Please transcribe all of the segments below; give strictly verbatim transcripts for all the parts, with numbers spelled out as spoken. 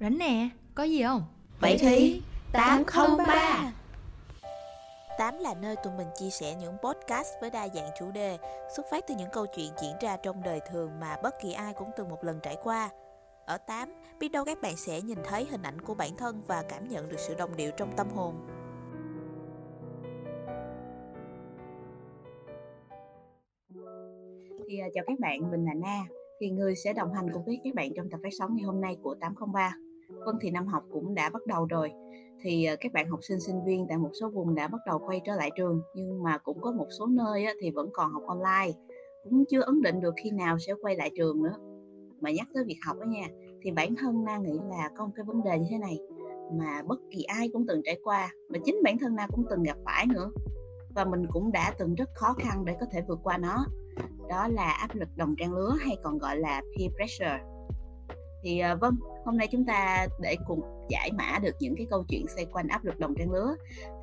Rảnh nè, có gì không? Vậy thì tám không ba. tám là nơi tụi mình chia sẻ những podcast với đa dạng chủ đề, xuất phát từ những câu chuyện diễn ra trong đời thường mà bất kỳ ai cũng từng một lần trải qua. Ở tám, biết đâu các bạn sẽ nhìn thấy hình ảnh của bản thân và cảm nhận được sự đồng điệu trong tâm hồn. Thì chào các bạn, mình là Na, thì người sẽ đồng hành cùng với các bạn trong tập phát sóng ngày hôm nay của tám không ba. Vâng, thì năm học cũng đã bắt đầu rồi. Thì các bạn học sinh, sinh viên tại một số vùng đã bắt đầu quay trở lại trường, nhưng mà cũng có một số nơi thì vẫn còn học online, cũng chưa ấn định được khi nào sẽ quay lại trường nữa. Mà nhắc tới việc học đó nha, thì bản thân Na nghĩ là có một cái vấn đề như thế này mà bất kỳ ai cũng từng trải qua, mà chính bản thân Na cũng từng gặp phải nữa. Và mình cũng đã từng rất khó khăn để có thể vượt qua nó. Đó là áp lực đồng trang lứa, hay còn gọi là peer pressure. Thì vâng, hôm nay chúng ta để cùng giải mã được những cái câu chuyện xoay quanh áp lực đồng trang lứa,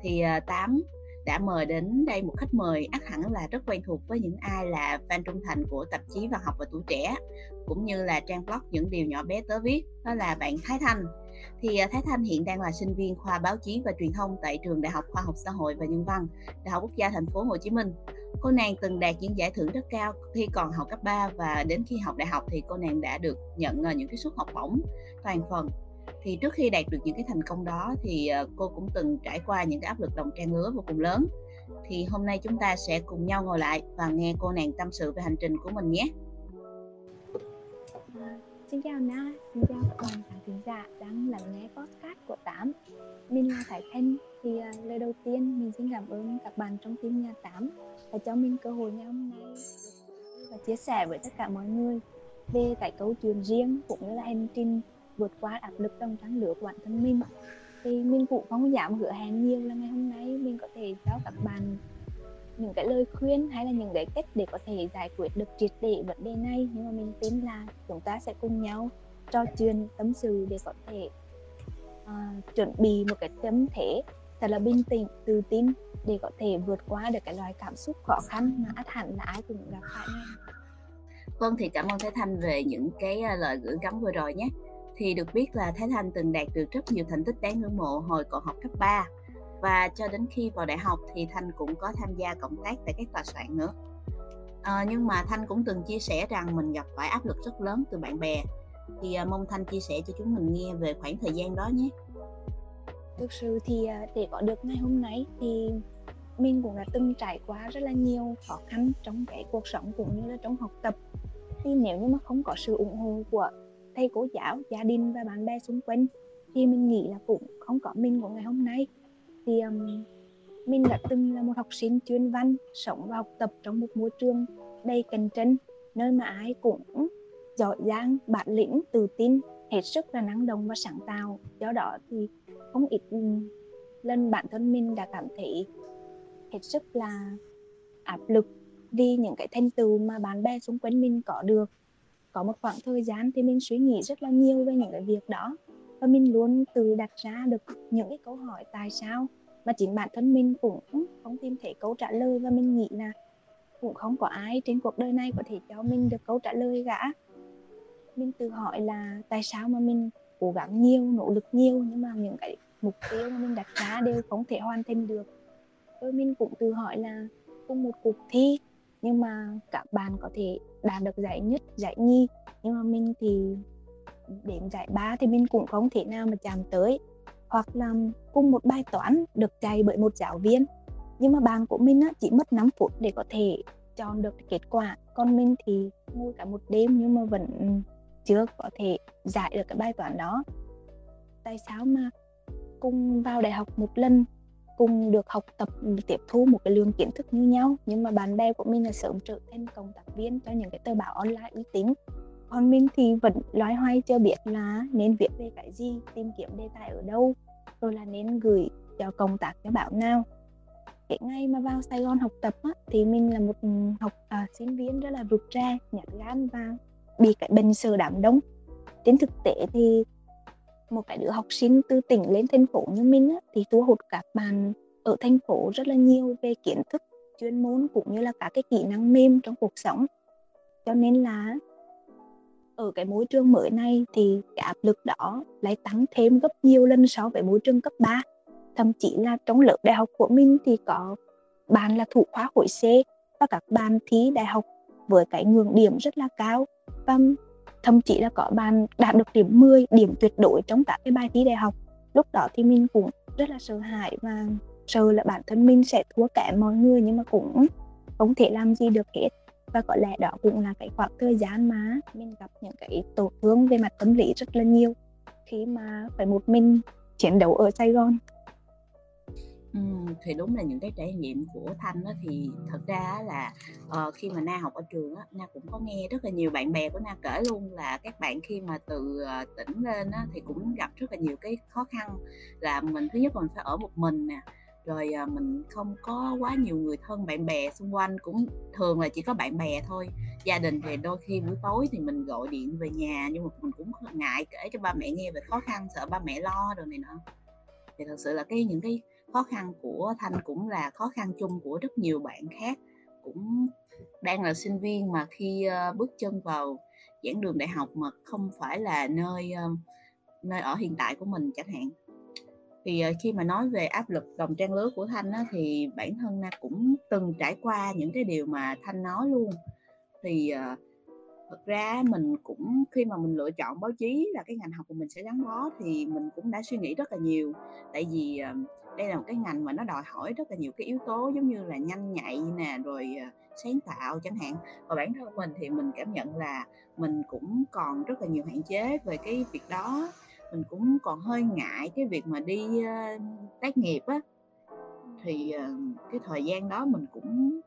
thì tám đã mời đến đây một khách mời ắt hẳn là rất quen thuộc với những ai là fan trung thành của tạp chí Văn học và Tuổi Trẻ, cũng như là trang blog Những điều nhỏ bé tớ viết, đó là bạn Thái Thanh. Thì Thái Thanh hiện đang là sinh viên khoa báo chí và truyền thông tại trường Đại học Khoa học Xã hội và Nhân văn, Đại học Quốc gia Thành phố Hồ Chí Minh. Cô nàng từng đạt những giải thưởng rất cao khi còn học cấp ba, và đến khi học đại học thì cô nàng đã được nhận những cái suất học bổng toàn phần. Thì trước khi đạt được những cái thành công đó thì cô cũng từng trải qua những cái áp lực đồng trang lứa vô cùng lớn. Thì hôm nay chúng ta sẽ cùng nhau ngồi lại và nghe cô nàng tâm sự về hành trình của mình nhé. À, xin chào Na, xin chào các bạn khán thính giả đang lắng nghe podcast của tám. Mình là Thái Thanh. Thì uh, lời đầu tiên mình xin cảm ơn các bạn trong team nhà tám đã cho mình cơ hội ngày hôm nay và chia sẻ với tất cả mọi người về cái câu chuyện riêng cũng như là hành trình vượt qua áp lực đồng trang lứa của bản thân mình. Thì mình cũng không dám hứa hẹn nhiều là ngày hôm nay mình có thể cho các bạn những cái lời khuyên hay là những cái cách để có thể giải quyết được triệt để vấn đề này, nhưng mà mình tin là chúng ta sẽ cùng nhau trò chuyện, tâm sự để có thể uh, chuẩn bị một cái tâm thế thật là bình tĩnh, tự tin để có thể vượt qua được cái loại cảm xúc khó khăn mà ắt hẳn là ai cũng gặp phải. Vâng, thì cảm ơn Thái Thanh về những cái lời gửi gắm vừa rồi nhé. Thì được biết là Thái Thanh từng đạt được rất nhiều thành tích đáng ngưỡng mộ hồi còn học cấp ba, và cho đến khi vào đại học thì Thanh cũng có tham gia cộng tác tại các tòa soạn nữa. À, nhưng mà Thanh cũng từng chia sẻ rằng mình gặp phải áp lực rất lớn từ bạn bè. Thì à, mong Thanh chia sẻ cho chúng mình nghe về khoảng thời gian đó nhé. Thực sự thì để có được ngày hôm nay thì mình cũng đã từng trải qua rất là nhiều khó khăn trong cái cuộc sống cũng như là trong học tập. Thì nếu như mà không có sự ủng hộ của thầy cô giáo, gia đình và bạn bè xung quanh thì mình nghĩ là cũng không có mình của ngày hôm nay. Thì um, mình đã từng là một học sinh chuyên văn, sống và học tập trong một môi trường đầy cạnh tranh, nơi mà ai cũng giỏi giang, bản lĩnh, tự tin, hết sức là năng động và sáng tạo. Do đó thì không ít lần bản thân mình đã cảm thấy hết sức là áp lực vì những cái thành tựu mà bạn bè xung quanh mình có được. Có một khoảng thời gian thì mình suy nghĩ rất là nhiều về những cái việc đó, và mình luôn tự đặt ra được những cái câu hỏi tại sao mà chính bản thân mình cũng không tìm thấy câu trả lời. Và mình nghĩ là cũng không có ai trên cuộc đời này có thể cho mình được câu trả lời cả. Mình tự hỏi là tại sao mà mình cố gắng nhiều, nỗ lực nhiều, nhưng mà những cái mục tiêu mà mình đặt ra đều không thể hoàn thành được. Rồi mình cũng tự hỏi là cùng một cuộc thi, nhưng mà các bạn có thể đạt được giải nhất, giải nhì, nhưng mà mình thì đến giải ba thì mình cũng không thể nào mà chạm tới. Hoặc là cùng một bài toán được dạy bởi một giáo viên, nhưng mà bạn của mình chỉ mất năm phút để có thể chọn được kết quả, còn mình thì ngồi cả một đêm nhưng mà vẫn chưa có thể giải được cái bài toán đó. Tại sao mà cùng vào đại học một lần, cùng được học tập, tiếp thu một cái lượng kiến thức như nhau, nhưng mà bạn bè của mình là sớm trở thành cộng tác viên cho những cái tờ báo online uy tín, còn mình thì vẫn loay hoay chưa biết là nên viết về cái gì, tìm kiếm đề tài ở đâu, rồi là nên gửi cho cộng tác cho báo nào. Cái ngày mà vào Sài Gòn học tập á, thì mình là một học à, sinh viên rất là rụt rè, nhát gan và bị cái bệnh sợ đám đông. Trên thực tế thì một cái đứa học sinh từ tỉnh lên thành phố như mình á, thì thu hút các bạn ở thành phố rất là nhiều về kiến thức, chuyên môn cũng như là các cái kỹ năng mềm trong cuộc sống. Cho nên là ở cái môi trường mới này thì cái áp lực đó lại tăng thêm gấp nhiều lần so với môi trường cấp ba. Thậm chí là trong lớp đại học của mình thì có bạn là thủ khoa khối C và các bạn thi đại học với cái ngưỡng điểm rất là cao, và thậm chí là có bạn đạt được điểm mười, điểm tuyệt đối trong các cái bài thi đại học. Lúc đó thì mình cũng rất là sợ hãi và sợ là bản thân mình sẽ thua kém mọi người, nhưng mà cũng không thể làm gì được hết. Và có lẽ đó cũng là cái khoảng thời gian mà mình gặp những cái tổn thương về mặt tâm lý rất là nhiều khi mà phải một mình chiến đấu ở Sài Gòn. Ừ, thì đúng là những cái trải nghiệm của Thanh thì thật ra là uh, khi mà Na học ở trường á, Na cũng có nghe rất là nhiều bạn bè của Na kể luôn là các bạn khi mà từ uh, tỉnh lên á, thì cũng gặp rất là nhiều cái khó khăn, là mình thứ nhất là mình phải ở một mình nè, rồi uh, mình không có quá nhiều người thân, bạn bè xung quanh cũng thường là chỉ có bạn bè thôi, gia đình thì đôi khi buổi tối thì mình gọi điện về nhà nhưng mà mình cũng ngại kể cho ba mẹ nghe về khó khăn, sợ ba mẹ lo rồi này nọ. Thì thật sự là cái những cái khó khăn của Thanh cũng là khó khăn chung của rất nhiều bạn khác cũng đang là sinh viên mà khi bước chân vào giảng đường đại học mà không phải là nơi nơi ở hiện tại của mình chẳng hạn. Thì khi mà nói về áp lực đồng trang lứa của Thanh á, thì bản thân Na cũng từng trải qua những cái điều mà Thanh nói luôn. Thì thật ra mình cũng khi mà mình lựa chọn báo chí là cái ngành học của mình sẽ gắn bó thì mình cũng đã suy nghĩ rất là nhiều, tại vì đây là một cái ngành mà nó đòi hỏi rất là nhiều cái yếu tố giống như là nhanh nhạy nè, rồi sáng tạo chẳng hạn. Và bản thân mình thì mình cảm nhận là mình cũng còn rất là nhiều hạn chế về cái việc đó, mình cũng còn hơi ngại cái việc mà đi tác nghiệp á. Thì cái thời gian đó mình cũng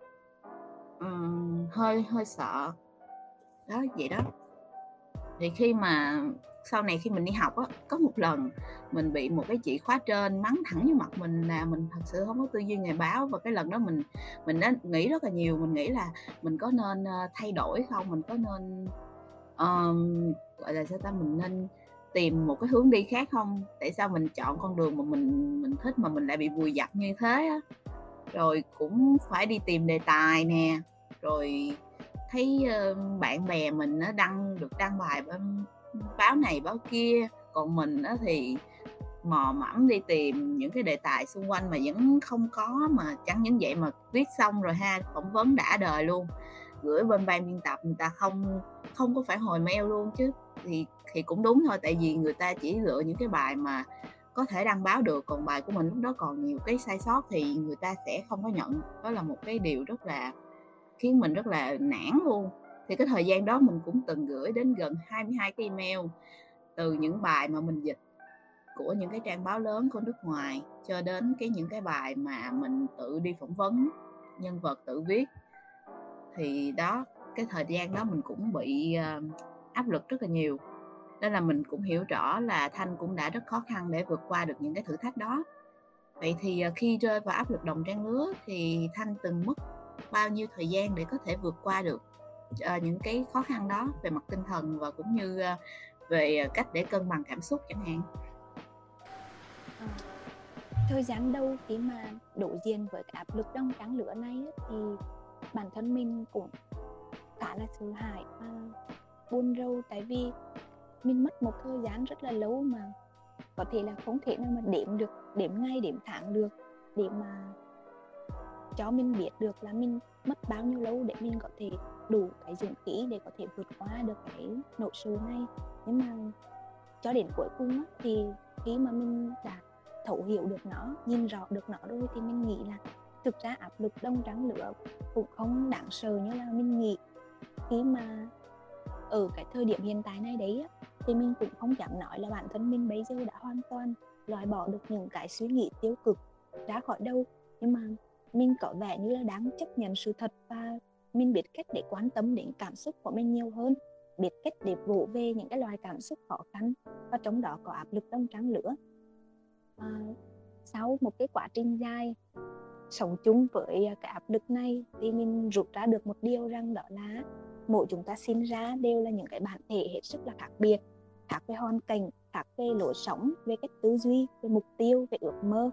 um, hơi hơi sợ đó, vậy đó. Thì khi mà sau này khi mình đi học á, có một lần mình bị một cái chị khóa trên mắng thẳng vô mặt mình là mình thật sự không có tư duy nghề báo. Và cái lần đó mình mình đã nghĩ rất là nhiều, mình nghĩ là mình có nên thay đổi không, mình có nên um, gọi là sao ta, mình nên tìm một cái hướng đi khác không, tại sao mình chọn con đường mà mình mình thích mà mình lại bị vùi dập như thế á. Rồi cũng phải đi tìm đề tài nè, rồi thấy bạn bè mình nó đăng được đăng bài báo này báo kia, còn mình thì mò mẫm đi tìm những cái đề tài xung quanh mà vẫn không có. Mà chẳng những vậy mà viết xong rồi ha, phỏng vấn đã đời luôn, gửi bên ban biên tập người ta không không có phải hồi mail luôn chứ. Thì thì cũng đúng thôi, tại vì người ta chỉ lựa những cái bài mà có thể đăng báo được, còn bài của mình lúc đó còn nhiều cái sai sót thì người ta sẽ không có nhận. Đó là một cái điều rất là khiến mình rất là nản luôn. Thì cái thời gian đó mình cũng từng gửi đến gần hai mươi hai cái email, từ những bài mà mình dịch của những cái trang báo lớn của nước ngoài cho đến cái những cái bài mà mình tự đi phỏng vấn, nhân vật tự viết. Thì đó, cái thời gian đó mình cũng bị áp lực rất là nhiều, nên là mình cũng hiểu rõ là Thanh cũng đã rất khó khăn để vượt qua được những cái thử thách đó. Vậy thì khi rơi vào áp lực đồng trang lứa thì Thanh từng mất bao nhiêu thời gian để có thể vượt qua được uh, những cái khó khăn đó về mặt tinh thần và cũng như uh, về cách để cân bằng cảm xúc chẳng hạn? À, thời gian đầu khi mà đối diện với cái áp lực đồng trang lứa này thì bản thân mình cũng khá là sợ hãi và buồn rầu, tại vì mình mất một thời gian rất là lâu mà có thể là không thể nào mà đếm được, đếm ngày đếm tháng được để mà cho mình biết được là mình mất bao nhiêu lâu để mình có thể đủ cái dũng khí để có thể vượt qua được cái nỗi sợ này. Nhưng mà cho đến cuối cùng thì khi mà mình đã thấu hiểu được nó, nhìn rõ được nó rồi thì mình nghĩ là thực ra áp lực đồng trang lứa cũng không đáng sợ như là mình nghĩ. Khi mà ở cái thời điểm hiện tại này đấy thì mình cũng không dám nói là bản thân mình bây giờ đã hoàn toàn loại bỏ được những cái suy nghĩ tiêu cực ra khỏi đầu, nhưng mà mình có vẻ như là đáng chấp nhận sự thật và mình biết cách để quan tâm đến cảm xúc của mình nhiều hơn, biết cách để vỗ về những cái loại cảm xúc khó khăn và trong đó có áp lực đồng trang lứa. À, sau một cái quá trình dài sống chung với cái áp lực này thì mình rút ra được một điều rằng đó là mỗi chúng ta sinh ra đều là những cái bản thể hết sức là khác biệt, khác về hoàn cảnh, khác về lối sống, về cách tư duy, về mục tiêu, về ước mơ.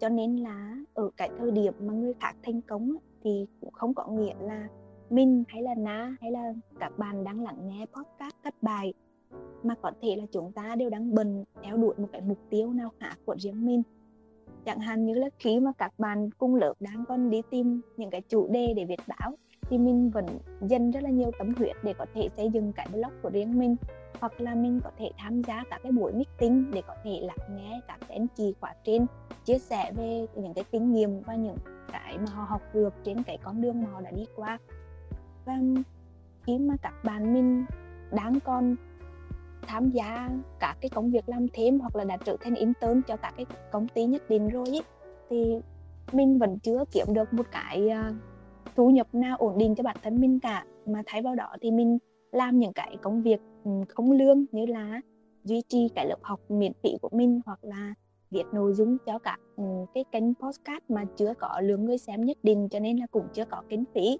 Cho nên là ở cái thời điểm mà người khác thành công thì cũng không có nghĩa là mình hay là Na hay là các bạn đang lắng nghe podcast các bài, mà có thể là chúng ta đều đang bận theo đuổi một cái mục tiêu nào khác của riêng mình. Chẳng hạn như là khi mà các bạn cùng lớp đang còn đi tìm những cái chủ đề để viết báo, thì mình vẫn dành rất là nhiều tâm huyết để có thể xây dựng cái blog của riêng mình. Hoặc là mình có thể tham gia các cái buổi meeting để có thể lắng nghe các anh chị khóa trên chia sẻ về những cái kinh nghiệm và những cái mà họ học được trên cái con đường mà họ đã đi qua. Và khi mà các bạn mình đang còn tham gia các cái công việc làm thêm hoặc là đã trở thành intern cho các cái công ty nhất định rồi ấy, thì mình vẫn chưa kiếm được một cái thu nhập nào ổn định cho bản thân mình cả, mà thay vào đó thì mình làm những cái công việc không lương như là duy trì cái lớp học miễn phí của mình, hoặc là viết nội dung cho các cái kênh podcast mà chưa có lượng người xem nhất định, cho nên là cũng chưa có kinh phí.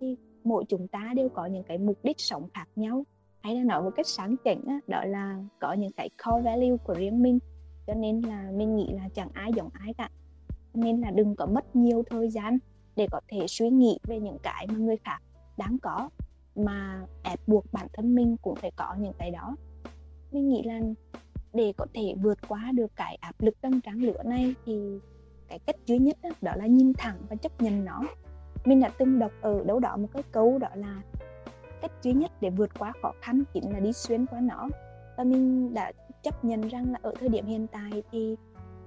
Thì mỗi chúng ta đều có những cái mục đích sống khác nhau, hay là nói một cách sáng chảnh đó, đó là có những cái core value của riêng mình, cho nên là mình nghĩ là chẳng ai giống ai cả, nên là đừng có mất nhiều thời gian để có thể suy nghĩ về những cái mà người khác đáng có, mà ép buộc bản thân mình cũng phải có những cái đó. Mình nghĩ là để có thể vượt qua được cái áp lực trong tráng lửa này thì cái cách duy nhất đó, đó là nhìn thẳng và chấp nhận nó. Mình đã từng đọc ở đâu đó một cái câu, đó là cách duy nhất để vượt qua khó khăn chính là đi xuyên qua nó. Và mình đã chấp nhận rằng là ở thời điểm hiện tại thì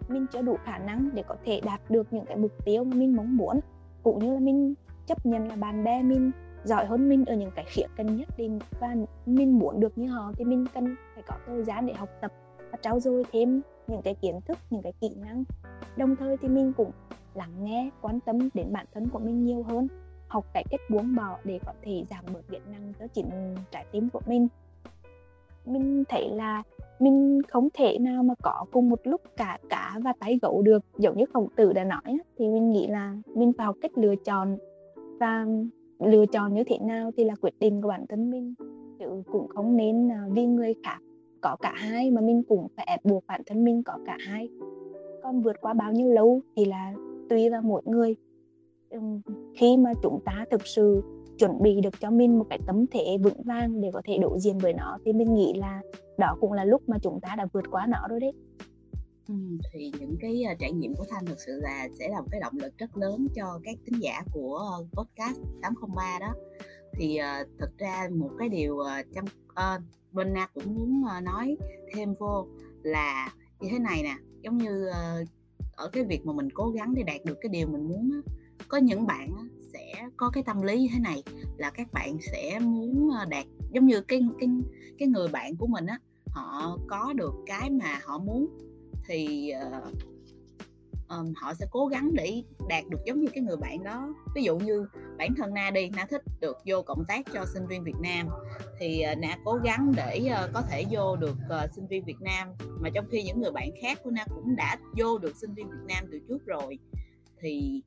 mình chưa đủ khả năng để có thể đạt được những cái mục tiêu mà mình mong muốn, cũng như là mình chấp nhận là bạn bè mình giỏi hơn mình ở những cái khía cạnh nhất định và mình muốn được như họ thì mình cần phải có thời gian để học tập và trau dồi thêm những cái kiến thức, những cái kỹ năng. Đồng thời thì mình cũng lắng nghe, quan tâm đến bản thân của mình nhiều hơn, học cái cách buông bỏ để có thể giảm bớt gánh nặng cho chính trái tim của mình. Mình thấy là mình không thể nào mà có cùng một lúc cả cá và tái gấu được, giống như Khổng Tử đã nói, thì mình nghĩ là mình phải học cách lựa chọn, và lựa chọn như thế nào thì là quyết định của bản thân mình, chứ cũng không nên vì người khác có cả hai mà mình cũng phải ép buộc bản thân mình có cả hai. Còn vượt qua bao nhiêu lâu thì là tùy vào mỗi người. Khi mà chúng ta thực sự chuẩn bị được cho mình một cái tấm thể vững vàng để có thể đối diện với nó thì mình nghĩ là đó cũng là lúc mà chúng ta đã vượt qua nó rồi đấy. Ừ, thì những cái trải nghiệm của Thanh thực sự là sẽ là một cái động lực rất lớn cho các thính giả của podcast tám không ba đó. Thì uh, thật ra một cái điều uh, trong, uh, bên Na cũng muốn uh, nói thêm vô là như thế này nè, giống như uh, ở cái việc mà mình cố gắng để đạt được cái điều mình muốn á, có những bạn á, sẽ có cái tâm lý như thế này là các bạn sẽ muốn uh, đạt giống như cái, cái, cái người bạn của mình á, họ có được cái mà họ muốn thì uh, um, họ sẽ cố gắng để đạt được giống như cái người bạn đó. Ví dụ như bản thân Na đi, Na thích được vô cộng tác cho sinh viên Việt Nam thì uh, Na cố gắng để uh, có thể vô được uh, sinh viên Việt Nam, mà trong khi những người bạn khác của Na cũng đã vô được sinh viên Việt Nam từ trước rồi, thì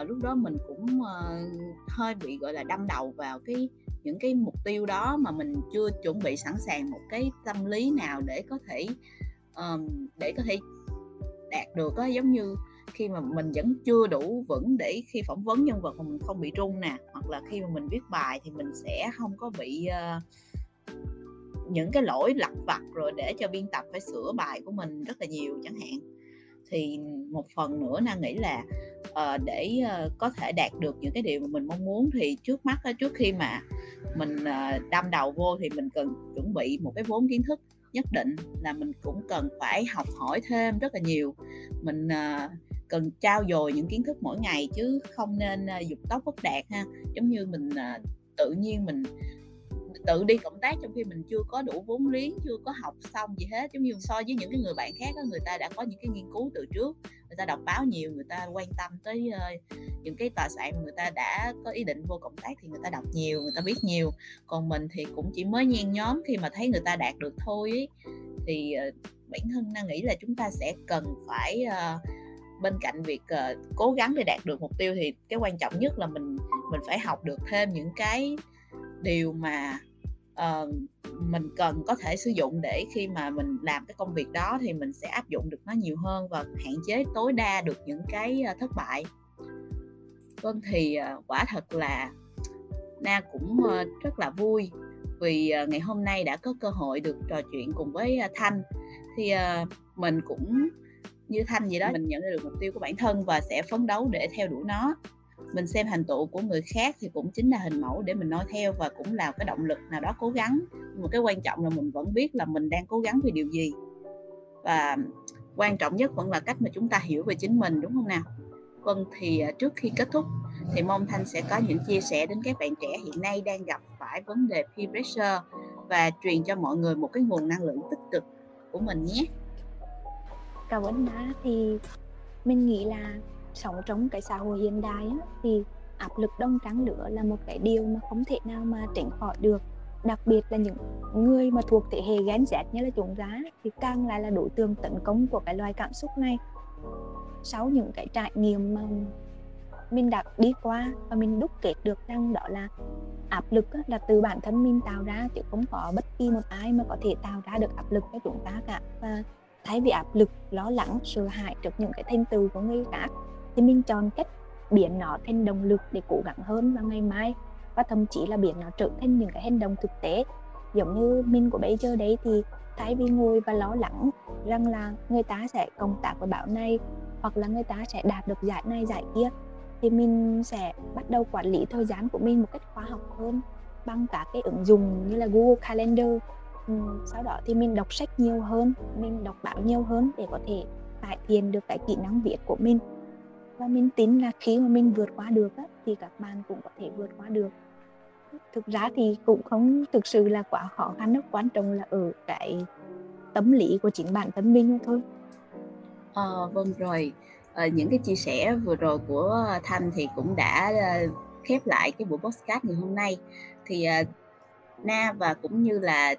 uh, lúc đó mình cũng uh, hơi bị gọi là đâm đầu vào cái những cái mục tiêu đó mà mình chưa chuẩn bị sẵn sàng một cái tâm lý nào để có thể Um, để có thể đạt được đó, giống như khi mà mình vẫn chưa đủ vững để khi phỏng vấn nhân vật mà mình không bị run nè, hoặc là khi mà mình viết bài thì mình sẽ không có bị uh, những cái lỗi lặt vặt rồi để cho biên tập phải sửa bài của mình rất là nhiều chẳng hạn. Thì một phần nữa Na nghĩ là uh, để uh, có thể đạt được những cái điều mà mình mong muốn thì trước mắt uh, trước khi mà mình uh, đâm đầu vô thì mình cần chuẩn bị một cái vốn kiến thức nhất định, là mình cũng cần phải học hỏi thêm rất là nhiều. Mình uh, cần trau dồi những kiến thức mỗi ngày chứ không nên uh, dục tốc bất đạt ha. Giống như mình uh, tự nhiên mình tự đi cộng tác trong khi mình chưa có đủ vốn liếng, chưa có học xong gì hết. Giống như so với những cái người bạn khác đó, người ta đã có những cái nghiên cứu từ trước, người ta đọc báo nhiều, người ta quan tâm tới uh, những cái tòa soạn mà người ta đã có ý định vô cộng tác thì người ta đọc nhiều, người ta biết nhiều. Còn mình thì cũng chỉ mới nhen nhóm khi mà thấy người ta đạt được thôi ấy. Thì uh, bản thân Na nghĩ là chúng ta sẽ cần phải uh, bên cạnh việc uh, cố gắng để đạt được mục tiêu thì cái quan trọng nhất là mình mình phải học được thêm những cái điều mà Uh, mình cần có thể sử dụng để khi mà mình làm cái công việc đó thì mình sẽ áp dụng được nó nhiều hơn và hạn chế tối đa được những cái uh, thất bại. Vâng, thì uh, quả thật là Na cũng rất là vui vì ngày hôm nay đã có cơ hội được trò chuyện cùng với Thanh. Thì mình cũng như Thanh vậy đó, mình nhận ra được mục tiêu của bản thân và sẽ phấn đấu để theo đuổi nó. Mình xem thành tựu của người khác thì cũng chính là hình mẫu để mình noi theo và cũng là cái động lực nào đó cố gắng. Nhưng mà cái quan trọng là mình vẫn biết là mình đang cố gắng vì điều gì. Và quan trọng nhất vẫn là cách mà chúng ta hiểu về chính mình, đúng không nào? Vâng, thì trước khi kết thúc thì mong Thanh sẽ có những chia sẻ đến các bạn trẻ hiện nay đang gặp phải vấn đề peer pressure và truyền cho mọi người một cái nguồn năng lượng tích cực của mình nhé. Cảm ơn đã. Thì mình nghĩ là sống trong cái xã hội hiện đại á, thì áp lực đông trắng lửa là một cái điều mà không thể nào mà tránh khỏi được. Đặc biệt là những người mà thuộc thế hệ Gen Z như là chúng ta thì càng lại là đối tượng tấn công của cái loài cảm xúc này. Sau những cái trải nghiệm mà mình đã đi qua và mình đúc kết được rằng đó là áp lực là từ bản thân mình tạo ra, chứ không có bất kỳ một ai mà có thể tạo ra được áp lực cho chúng ta cả. Và thay vì áp lực, lo lắng, sợ hãi trước những cái thành tựu của người khác thì mình chọn cách biến nó thành động lực để cố gắng hơn vào ngày mai, và thậm chí là biến nó trở thành những cái hành động thực tế. Giống như mình của bây giờ đấy, thì thay vì ngồi và lo lắng rằng là người ta sẽ công tác với báo này hoặc là người ta sẽ đạt được giải này giải kia, thì mình sẽ bắt đầu quản lý thời gian của mình một cách khoa học hơn bằng các cái ứng dụng như là Google Calendar. Ừ, sau đó thì mình đọc sách nhiều hơn, mình đọc báo nhiều hơn để có thể cải thiện được cái kỹ năng viết của mình. Và mình tin là khi mà mình vượt qua được á, thì các bạn cũng có thể vượt qua được. Thực ra thì cũng không thực sự là quá khó khăn đâu, quan trọng là ở cái tâm lý của chính bản thân mình thôi. À, vâng rồi. À, những cái chia sẻ vừa rồi của Thanh thì cũng đã uh, khép lại cái buổi podcast ngày hôm nay. Thì uh, Na và cũng như là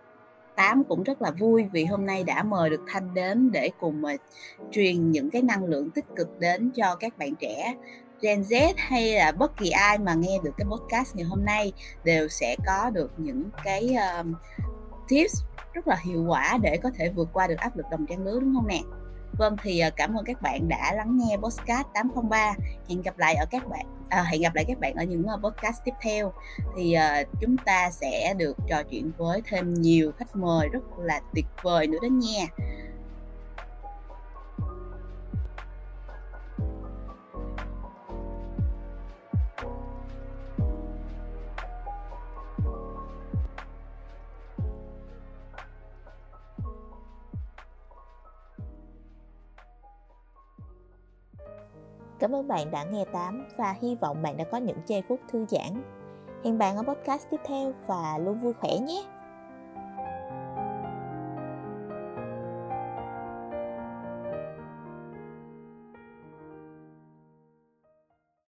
Tám cũng rất là vui vì hôm nay đã mời được Thanh đến để cùng uh, truyền những cái năng lượng tích cực đến cho các bạn trẻ Gen Z, hay là bất kỳ ai mà nghe được cái podcast ngày hôm nay đều sẽ có được những cái uh, tips rất là hiệu quả để có thể vượt qua được áp lực đồng trang lứa, đúng không nè? Vâng, thì cảm ơn các bạn đã lắng nghe podcast tám không ba. Hẹn gặp lại ở các bạn à, hẹn gặp lại các bạn ở những podcast tiếp theo. Thì uh, chúng ta sẽ được trò chuyện với thêm nhiều khách mời rất là tuyệt vời nữa đó nha. Cảm ơn bạn đã nghe Tám và hy vọng bạn đã có những giây phút thư giãn. Hẹn bạn ở podcast tiếp theo và luôn vui khỏe nhé!